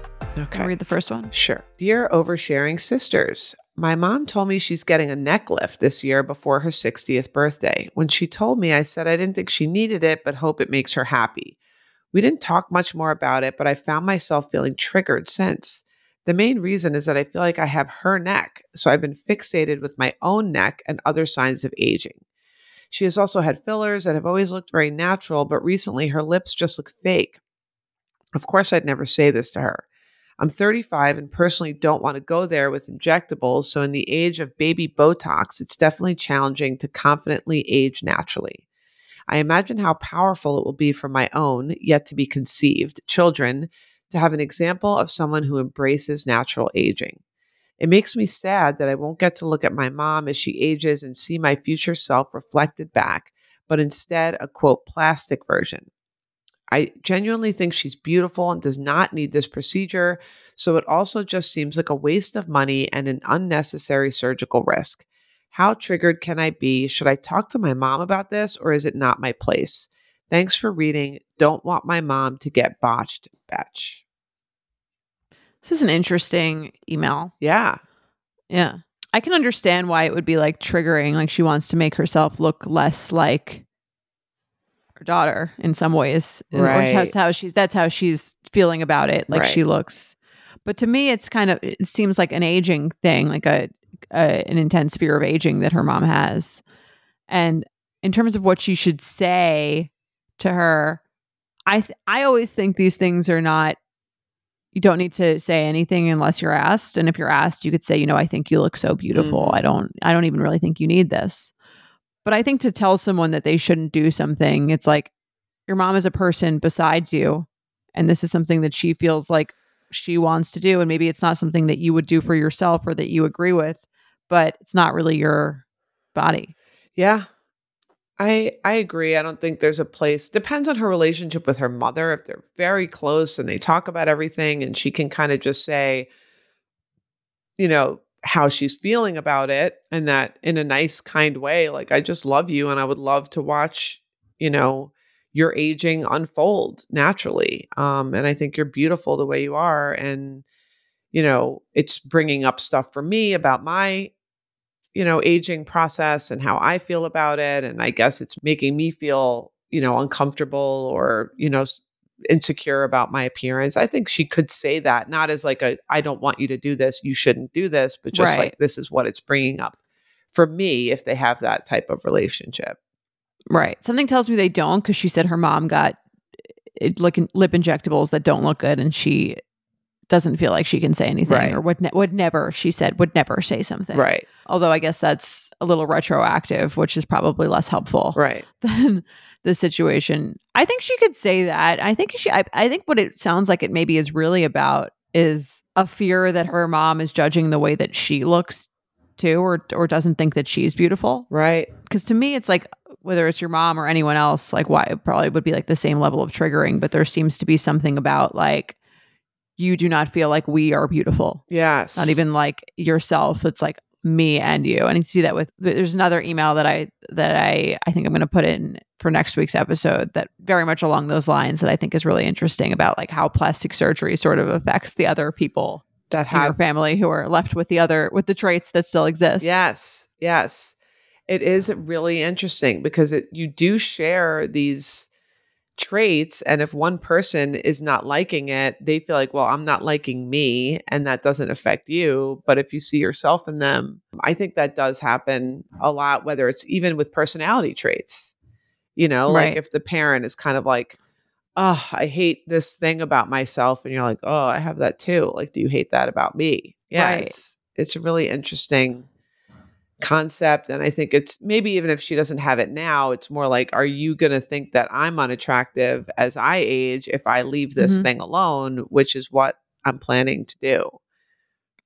Okay. Can I read the first one? Sure. Dear Oversharing Sisters, my mom told me she's getting a neck lift this year before her 60th birthday. When she told me, I said I didn't think she needed it, but hope it makes her happy. We didn't talk much more about it, but I found myself feeling triggered since. The main reason is that I feel like I have her neck, so I've been fixated with my own neck and other signs of aging. She has also had fillers that have always looked very natural, but recently her lips just look fake. Of course, I'd never say this to her. I'm 35 and personally don't want to go there with injectables, so in the age of baby Botox, it's definitely challenging to confidently age naturally. I imagine how powerful it will be for my own, yet to be conceived, children to have an example of someone who embraces natural aging. It makes me sad that I won't get to look at my mom as she ages and see my future self reflected back, but instead a quote plastic version. I genuinely think she's beautiful and does not need this procedure, so it also just seems like a waste of money and an unnecessary surgical risk. How triggered can I be? Should I talk to my mom about this, or is it not my place? Thanks for reading. Don't want my mom to get botched, Betch. This is an interesting email. Yeah. Yeah. I can understand why it would be like triggering. Like she wants to make herself look less like her daughter in some ways. Right. That's how she's feeling about it. Like right. she looks. But to me, it seems like an aging thing, like an intense fear of aging that her mom has. And in terms of what she should say to her, I always think these things are not, you don't need to say anything unless you're asked. And if you're asked, you could say, I think you look so beautiful. Mm-hmm. I don't even really think you need this. But I think to tell someone that they shouldn't do something, it's like your mom is a person besides you. And this is something that she feels like she wants to do. And maybe it's not something that you would do for yourself or that you agree with, but it's not really your body. Yeah, I agree. I don't think there's a place. Depends on her relationship with her mother. If they're very close and they talk about everything and she can kind of just say, how she's feeling about it, and that in a nice, kind way, like, I just love you and I would love to watch, your aging unfold naturally. And I think you're beautiful the way you are. And, you know, it's bringing up stuff for me about my, you know, aging process and how I feel about it. And I guess it's making me feel, you know, uncomfortable or, you know, insecure about my appearance. I think she could say that, not as like a, I don't want you to do this, you shouldn't do this, but just right. Like, this is what it's bringing up for me if they have that type of relationship. Right. Something tells me they don't, because she said her mom got lip injectables that don't look good, and she doesn't feel like she can say anything, right, or would never say something. Right. Although I guess that's a little retroactive, which is probably less helpful, right, than the situation. I think she could say that. I think what it sounds like it maybe is really about is a fear that her mom is judging the way that she looks too, or doesn't think that she's beautiful. Right. Because to me, it's like, whether it's your mom or anyone else, like, why it probably would be like the same level of triggering, but there seems to be something about like, you do not feel like we are beautiful. Yes. Not even like yourself. It's like me and you. And you see that with, there's another email that I think I'm going to put in for next week's episode that very much along those lines, that I think is really interesting about like how plastic surgery sort of affects the other people that have your family who are left with the traits that still exist. Yes. Yes. It is really interesting because you do share these traits. And if one person is not liking it, they feel like, well, I'm not liking me, and that doesn't affect you. But if you see yourself in them, I think that does happen a lot, whether it's even with personality traits, you know, right, like if the parent is kind of like, oh, I hate this thing about myself. And you're like, oh, I have that too. Like, do you hate that about me? Yeah. Right. It's a really interesting concept. And I think it's maybe even if she doesn't have it now, it's more like, are you going to think that I'm unattractive as I age if I leave this thing alone, which is what I'm planning to do?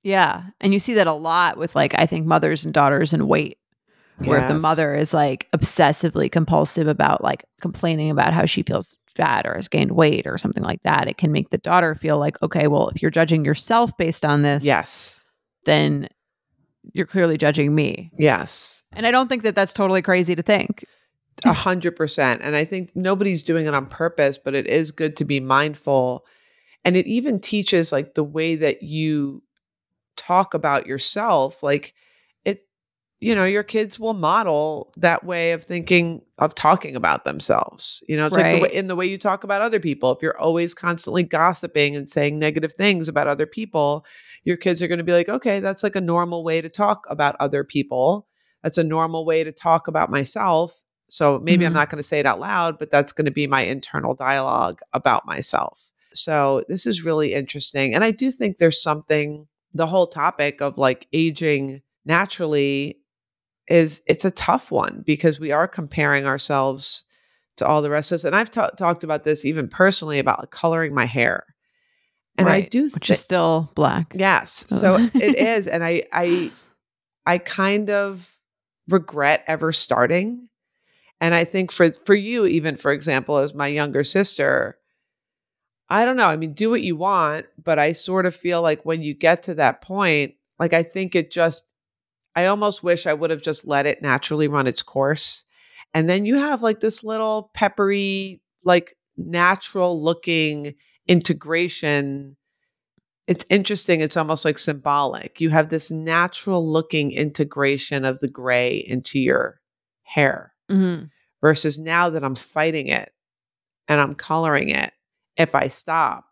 Yeah. And you see that a lot with like, I think mothers and daughters and weight, where if the mother is like obsessively compulsive about like complaining about how she feels fat or has gained weight or something like that, it can make the daughter feel like, okay, well, if you're judging yourself based on this, yes, then you're clearly judging me. Yes. And I don't think that that's totally crazy to think. 100%. And I think nobody's doing it on purpose, but it is good to be mindful. And it even teaches like the way that you talk about yourself. Like it, you know, your kids will model that way of thinking, of talking about themselves. You know, it's right, like in the way you talk about other people. If you're always constantly gossiping and saying negative things about other people, your kids are going to be like, okay, that's like a normal way to talk about other people. That's a normal way to talk about myself. So maybe I'm not going to say it out loud, but that's going to be my internal dialogue about myself. So this is really interesting. And I do think there's something, the whole topic of like aging naturally it's a tough one because we are comparing ourselves to all the rest of us. And I've talked about this even personally about like coloring my hair. And right, I do think which is still black. Yes. So it is. And I kind of regret ever starting. And I think for you, even for example, as my younger sister, I don't know. I mean, do what you want, but I sort of feel like when you get to that point, like I think I almost wish I would have just let it naturally run its course. And then you have like this little peppery, like natural looking integration. It's interesting. It's almost like symbolic. You have this natural looking integration of the gray into your hair versus now that I'm fighting it and I'm coloring it. If I stop,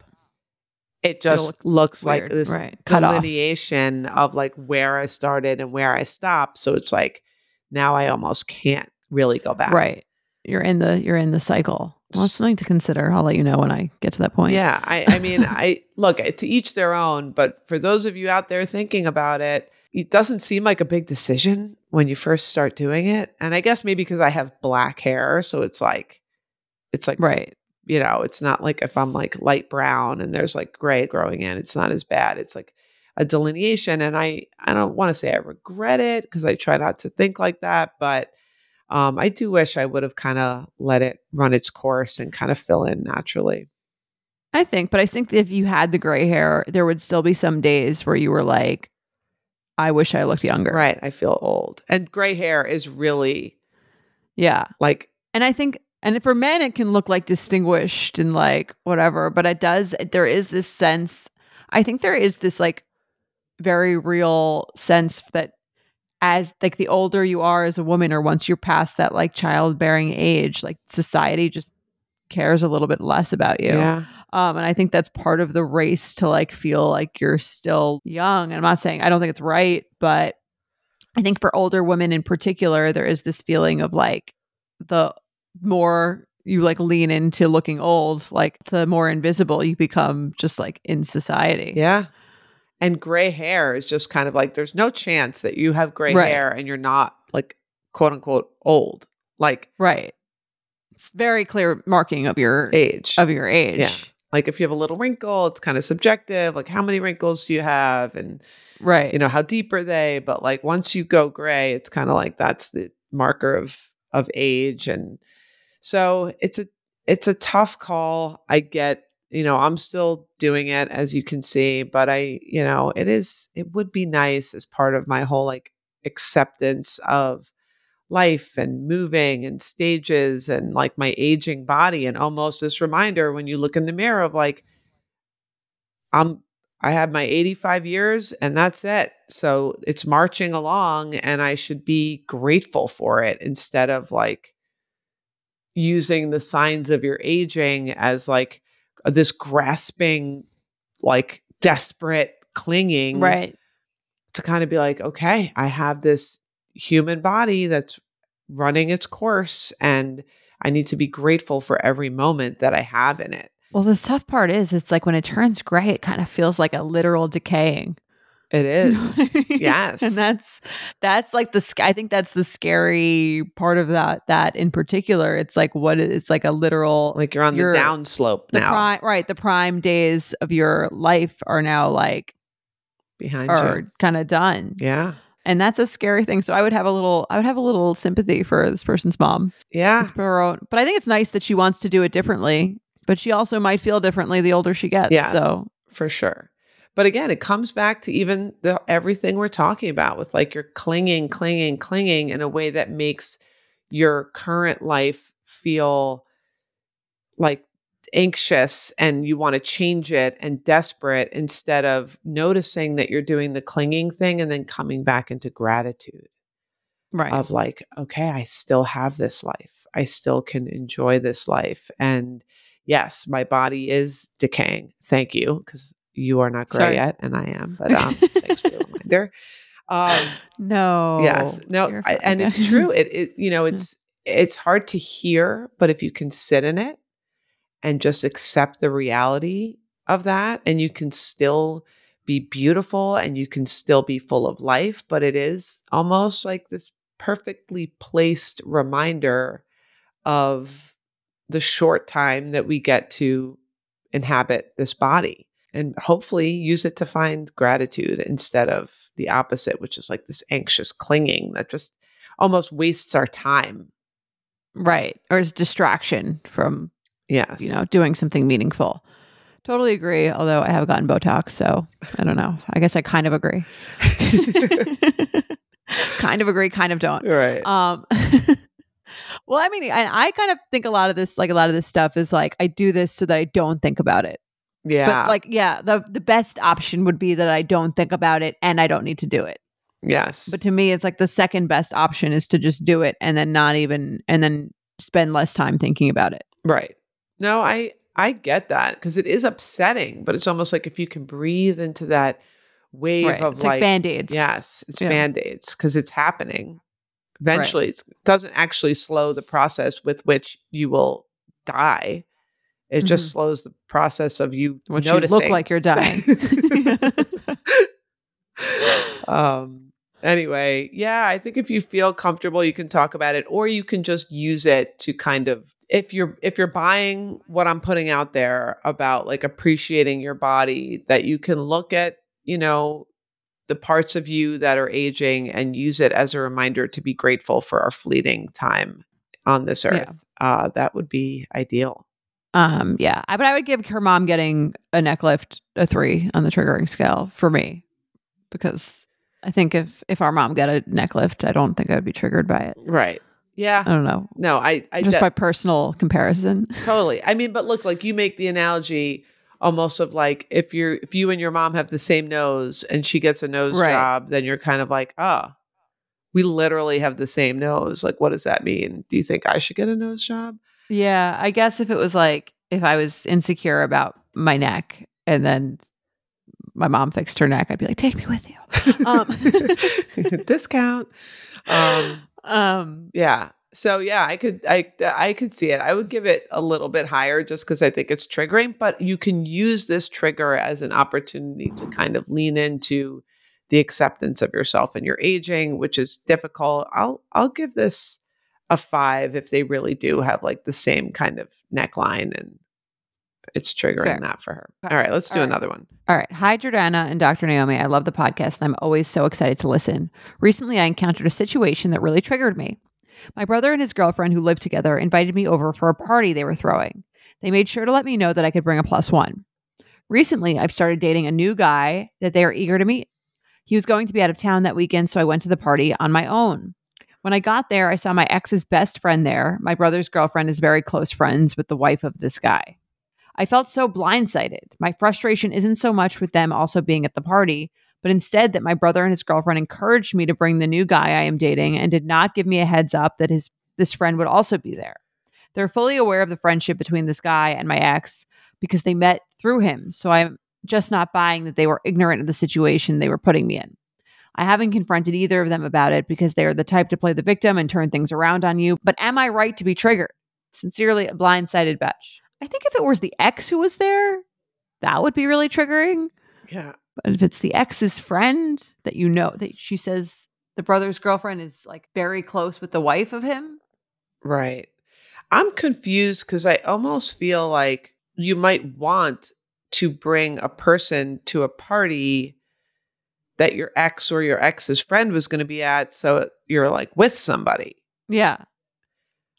it just looks weird, like this right, delineation of like where I started and where I stopped. So it's like, now I almost can't really go back. Right. You're in the cycle. Well, it's something to consider. I'll let you know when I get to that point. Yeah. I mean, I look, to each their own, but for those of you out there thinking about it, it doesn't seem like a big decision when you first start doing it. And I guess maybe because I have black hair. So it's like, right, you know, it's not like if I'm like light brown and there's like gray growing in, it's not as bad. It's like a delineation. And I don't want to say I regret it because I try not to think like that, but I do wish I would have kind of let it run its course and kind of fill in naturally. I think if you had the gray hair, there would still be some days where you were like, I wish I looked younger. Right. I feel old. And gray hair is really. Yeah. Like, and I think, and for men, it can look like distinguished and like whatever, but there is this sense. I think there is this like very real sense that as like the older you are as a woman, or once you're past that like childbearing age, like society just cares a little bit less about you. Yeah. And I think that's part of the race to like feel like you're still young. And I'm not saying I don't think it's right, but I think for older women in particular, there is this feeling of like the more you like lean into looking old, like the more invisible you become just like in society. Yeah. And gray hair is just kind of like, there's no chance that you have gray right. hair and you're not like quote unquote old. Like, right. It's very clear marking of your age. Yeah. Like if you have a little wrinkle, it's kind of subjective. Like how many wrinkles do you have? And right. You know, how deep are they? But like once you go gray, it's kind of like that's the marker of age. And so it's a tough call. I get, you know, I'm still doing it as you can see, but I, you know, it would be nice as part of my whole like acceptance of life and moving and stages and like my aging body, and almost this reminder when you look in the mirror of like, I have my 85 years and that's it. So it's marching along and I should be grateful for it instead of like using the signs of your aging as like this grasping, like desperate clinging, right? To kind of be like, okay, I have this human body that's running its course and I need to be grateful for every moment that I have in it. Well, the tough part is it's like when it turns gray, it kind of feels like a literal decaying. It is. You know what I mean? Yes. And that's like I think that's the scary part of that in particular. It's like it's like a literal, like you're on the down slope now. The prime days of your life are now like behind you. Are kind of done. Yeah. And that's a scary thing. So I would have a little sympathy for this person's mom. Yeah. It's her own. But I think it's nice that she wants to do it differently, but she also might feel differently the older she gets. Yes, so for sure. But again, it comes back to even everything we're talking about with like you're clinging in a way that makes your current life feel like anxious and you want to change it and desperate instead of noticing that you're doing the clinging thing and then coming back into gratitude. Right. Of like, okay, I still have this life. I still can enjoy this life. And yes, my body is decaying. Thank you. Because you are not gray Sorry. Yet, and I am, but thanks for the reminder. No. Yes. No. And it's true. It's hard to hear, but if you can sit in it and just accept the reality of that, and you can still be beautiful and you can still be full of life, but it is almost like this perfectly placed reminder of the short time that we get to inhabit this body. And hopefully use it to find gratitude instead of the opposite, which is like this anxious clinging that just almost wastes our time. Right. Or is distraction from, yes, you know, doing something meaningful. Totally agree. Although I have gotten Botox, so I don't know. I guess I kind of agree. Kind of agree, kind of don't. Right. Well, I mean, I kind of think a lot of this stuff is like, I do this so that I don't think about it. Yeah. But like, yeah, the best option would be that I don't think about it and I don't need to do it. Yes. But to me, it's like the second best option is to just do it and then then spend less time thinking about it. Right. No, I get that because it is upsetting, but it's almost like if you can breathe into that wave right. of it's like Band-Aids. Yes, it's Band-Aids because it's happening. Eventually, right. It doesn't actually slow the process with which you will die. It just slows the process of you noticing. You look like you're dying. Anyway, yeah, I think if you feel comfortable, you can talk about it, or you can just use it to kind of, if you're buying what I'm putting out there about like appreciating your body, that you can look at, you know, the parts of you that are aging and use it as a reminder to be grateful for our fleeting time on this earth. Yeah. That would be ideal. Yeah, but I would give her mom getting a neck lift a 3 on the triggering scale for me, because I think if our mom got a neck lift, I don't think I would be triggered by it. Right. Yeah. I don't know. No, I just by personal comparison. Totally. I mean, but look, like you make the analogy almost of like, if you and your mom have the same nose and she gets a nose right. job, then you're kind of like, ah, we literally have the same nose. Like, what does that mean? Do you think I should get a nose job? Yeah. I guess if it was like, if I was insecure about my neck and then my mom fixed her neck, I'd be like, take me with you. Discount. Yeah. So yeah, I could see it. I would give it a little bit higher just because I think it's triggering, but you can use this trigger as an opportunity to kind of lean into the acceptance of yourself and your aging, which is difficult. I'll give this a 5 if they really do have like the same kind of neckline, and it's triggering Fair. That for her. All right, let's do another one. All right. Hi, Jordana and Dr. Naomi. I love the podcast and I'm always so excited to listen. Recently, I encountered a situation that really triggered me. My brother and his girlfriend who lived together invited me over for a party they were throwing. They made sure to let me know that I could bring a +1. Recently, I've started dating a new guy that they are eager to meet. He was going to be out of town that weekend, so I went to the party on my own. When I got there, I saw my ex's best friend there. My brother's girlfriend is very close friends with the wife of this guy. I felt so blindsided. My frustration isn't so much with them also being at the party, but instead that my brother and his girlfriend encouraged me to bring the new guy I am dating and did not give me a heads up that this friend would also be there. They're fully aware of the friendship between this guy and my ex because they met through him, so I'm just not buying that they were ignorant of the situation they were putting me in. I haven't confronted either of them about it because they are the type to play the victim and turn things around on you, but am I right to be triggered? Sincerely, a blindsided Betch. I think if it was the ex who was there, that would be really triggering. Yeah. But if it's the ex's friend that you know, that she says the brother's girlfriend is like very close with the wife of him. Right. I'm confused because I almost feel like you might want to bring a person to a party that your ex or your ex's friend was going to be at. So you're like with somebody. Yeah.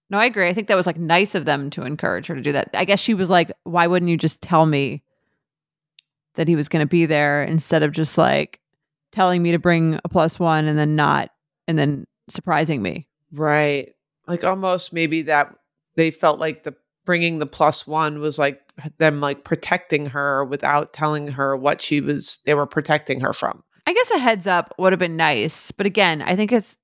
No, I agree. I think that was like nice of them to encourage her to do that. I guess she was like, why wouldn't you just tell me that he was going to be there instead of just like telling me to bring a +1 and then not, and then surprising me. Right. Like almost maybe that they felt like the bringing the +1 was like them like protecting her without telling her what they were protecting her from. I guess a heads up would have been nice. But again, I think it's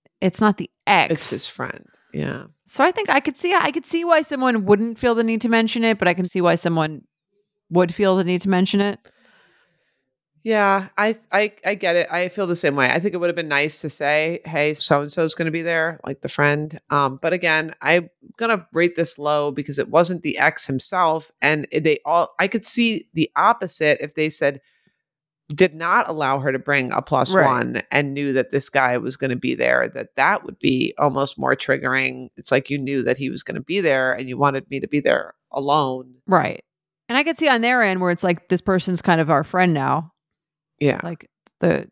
not the ex. It's his friend. Yeah. So I think I could see why someone wouldn't feel the need to mention it, but I can see why someone would feel the need to mention it. Yeah, I get it. I feel the same way. I think it would have been nice to say, hey, so-and-so is going to be there, like the friend. But again, I'm going to rate this low because it wasn't the ex himself. And I could see the opposite if they said, did not allow her to bring a +1 and knew that this guy was going to be there, that would be almost more triggering. It's like you knew that he was going to be there and you wanted me to be there alone. Right. And I could see on their end where it's like, this person's kind of our friend now. Yeah. Like the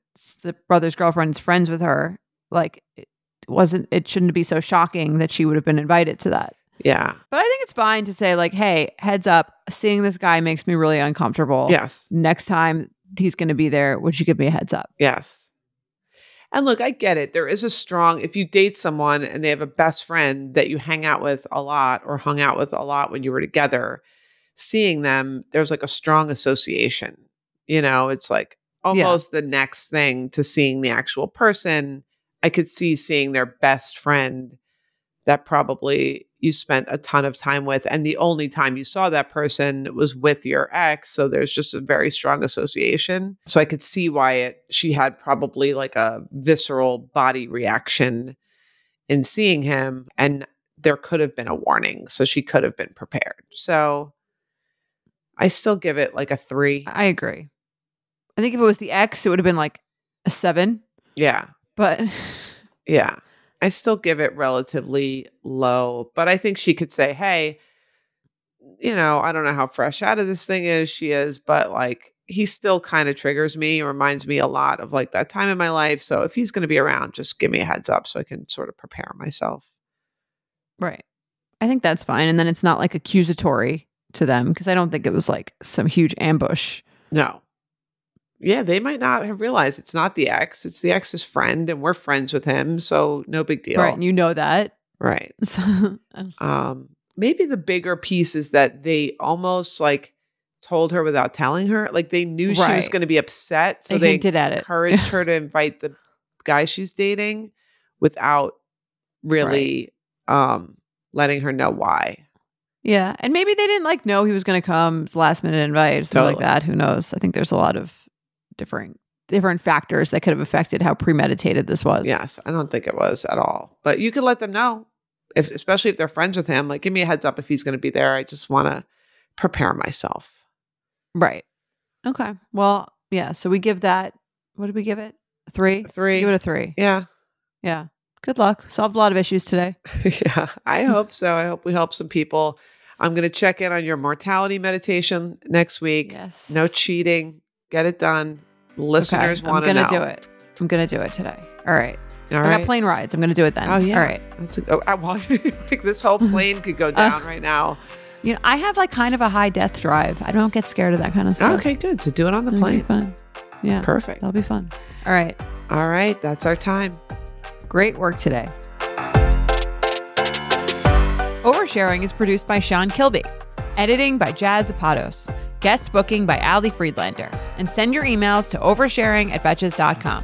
brother's girlfriend's friends with her. Like it shouldn't be so shocking that she would have been invited to that. Yeah. But I think it's fine to say like, hey, heads up, seeing this guy makes me really uncomfortable. Yes. Next time he's going to be there, would you give me a heads up? Yes. And look, I get it. There is a strong, if you date someone and they have a best friend that you hang out with a lot or hung out with a lot when you were together, seeing them, there's like a strong association. You know, it's like, almost the next thing to seeing the actual person. I could see seeing their best friend that probably you spent a ton of time with. And the only time you saw that person was with your ex. So there's just a very strong association. So I could see why she had probably like a visceral body reaction in seeing him. And there could have been a warning. So she could have been prepared. So I still give it like a 3. I agree. I think if it was the ex, it would have been like a 7. Yeah. But yeah, I still give it relatively low, but I think she could say, hey, you know, I don't know how fresh out of this thing she is, but like, he still kind of triggers me, reminds me a lot of like that time in my life. So if he's going to be around, just give me a heads up so I can sort of prepare myself. Right. I think that's fine. And then it's not like accusatory to them. 'Cause I don't think it was like some huge ambush. No. Yeah, they might not have realized it's not the ex, it's the ex's friend, and we're friends with him, so no big deal. Right, and you know that. Right. So, maybe the bigger piece is that they almost like told her without telling her. Like they knew she was going to be upset. So they encouraged her to invite the guy she's dating without really letting her know why. Yeah. And maybe they didn't like know he was going to come. It's last minute invite, something like that. Who knows? I think there's a lot of different factors that could have affected how premeditated this was. Yes. I don't think it was at all. But you could let them know, especially if they're friends with him. Like, give me a heads up if he's going to be there. I just want to prepare myself. Right. Okay. Well, yeah. So we give that, what did we give it? 3? 3. Give it a 3. Yeah. Yeah. Good luck. Solved a lot of issues today. Yeah, I hope so. I hope we help some people. I'm going to check in on your mortality meditation next week. Yes. No cheating. Get it done. Listeners want to know. I'm going to do it. I'm going to do it today. All right. All right. I got plane rides. I'm going to do it then. Oh, yeah. All right. That's like this whole plane could go down right now. You know, I have like kind of a high death drive. I don't get scared of that kind of stuff. Okay, good. So do it on the plane. Fun. Yeah. Perfect. That'll be fun. All right. All right. That's our time. Great work today. Oversharing is produced by Sean Kilby. Editing by Jazz Zapatos. Guest booking by Ali Friedlander. And send your emails to oversharing@betches.com.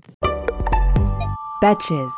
Betches.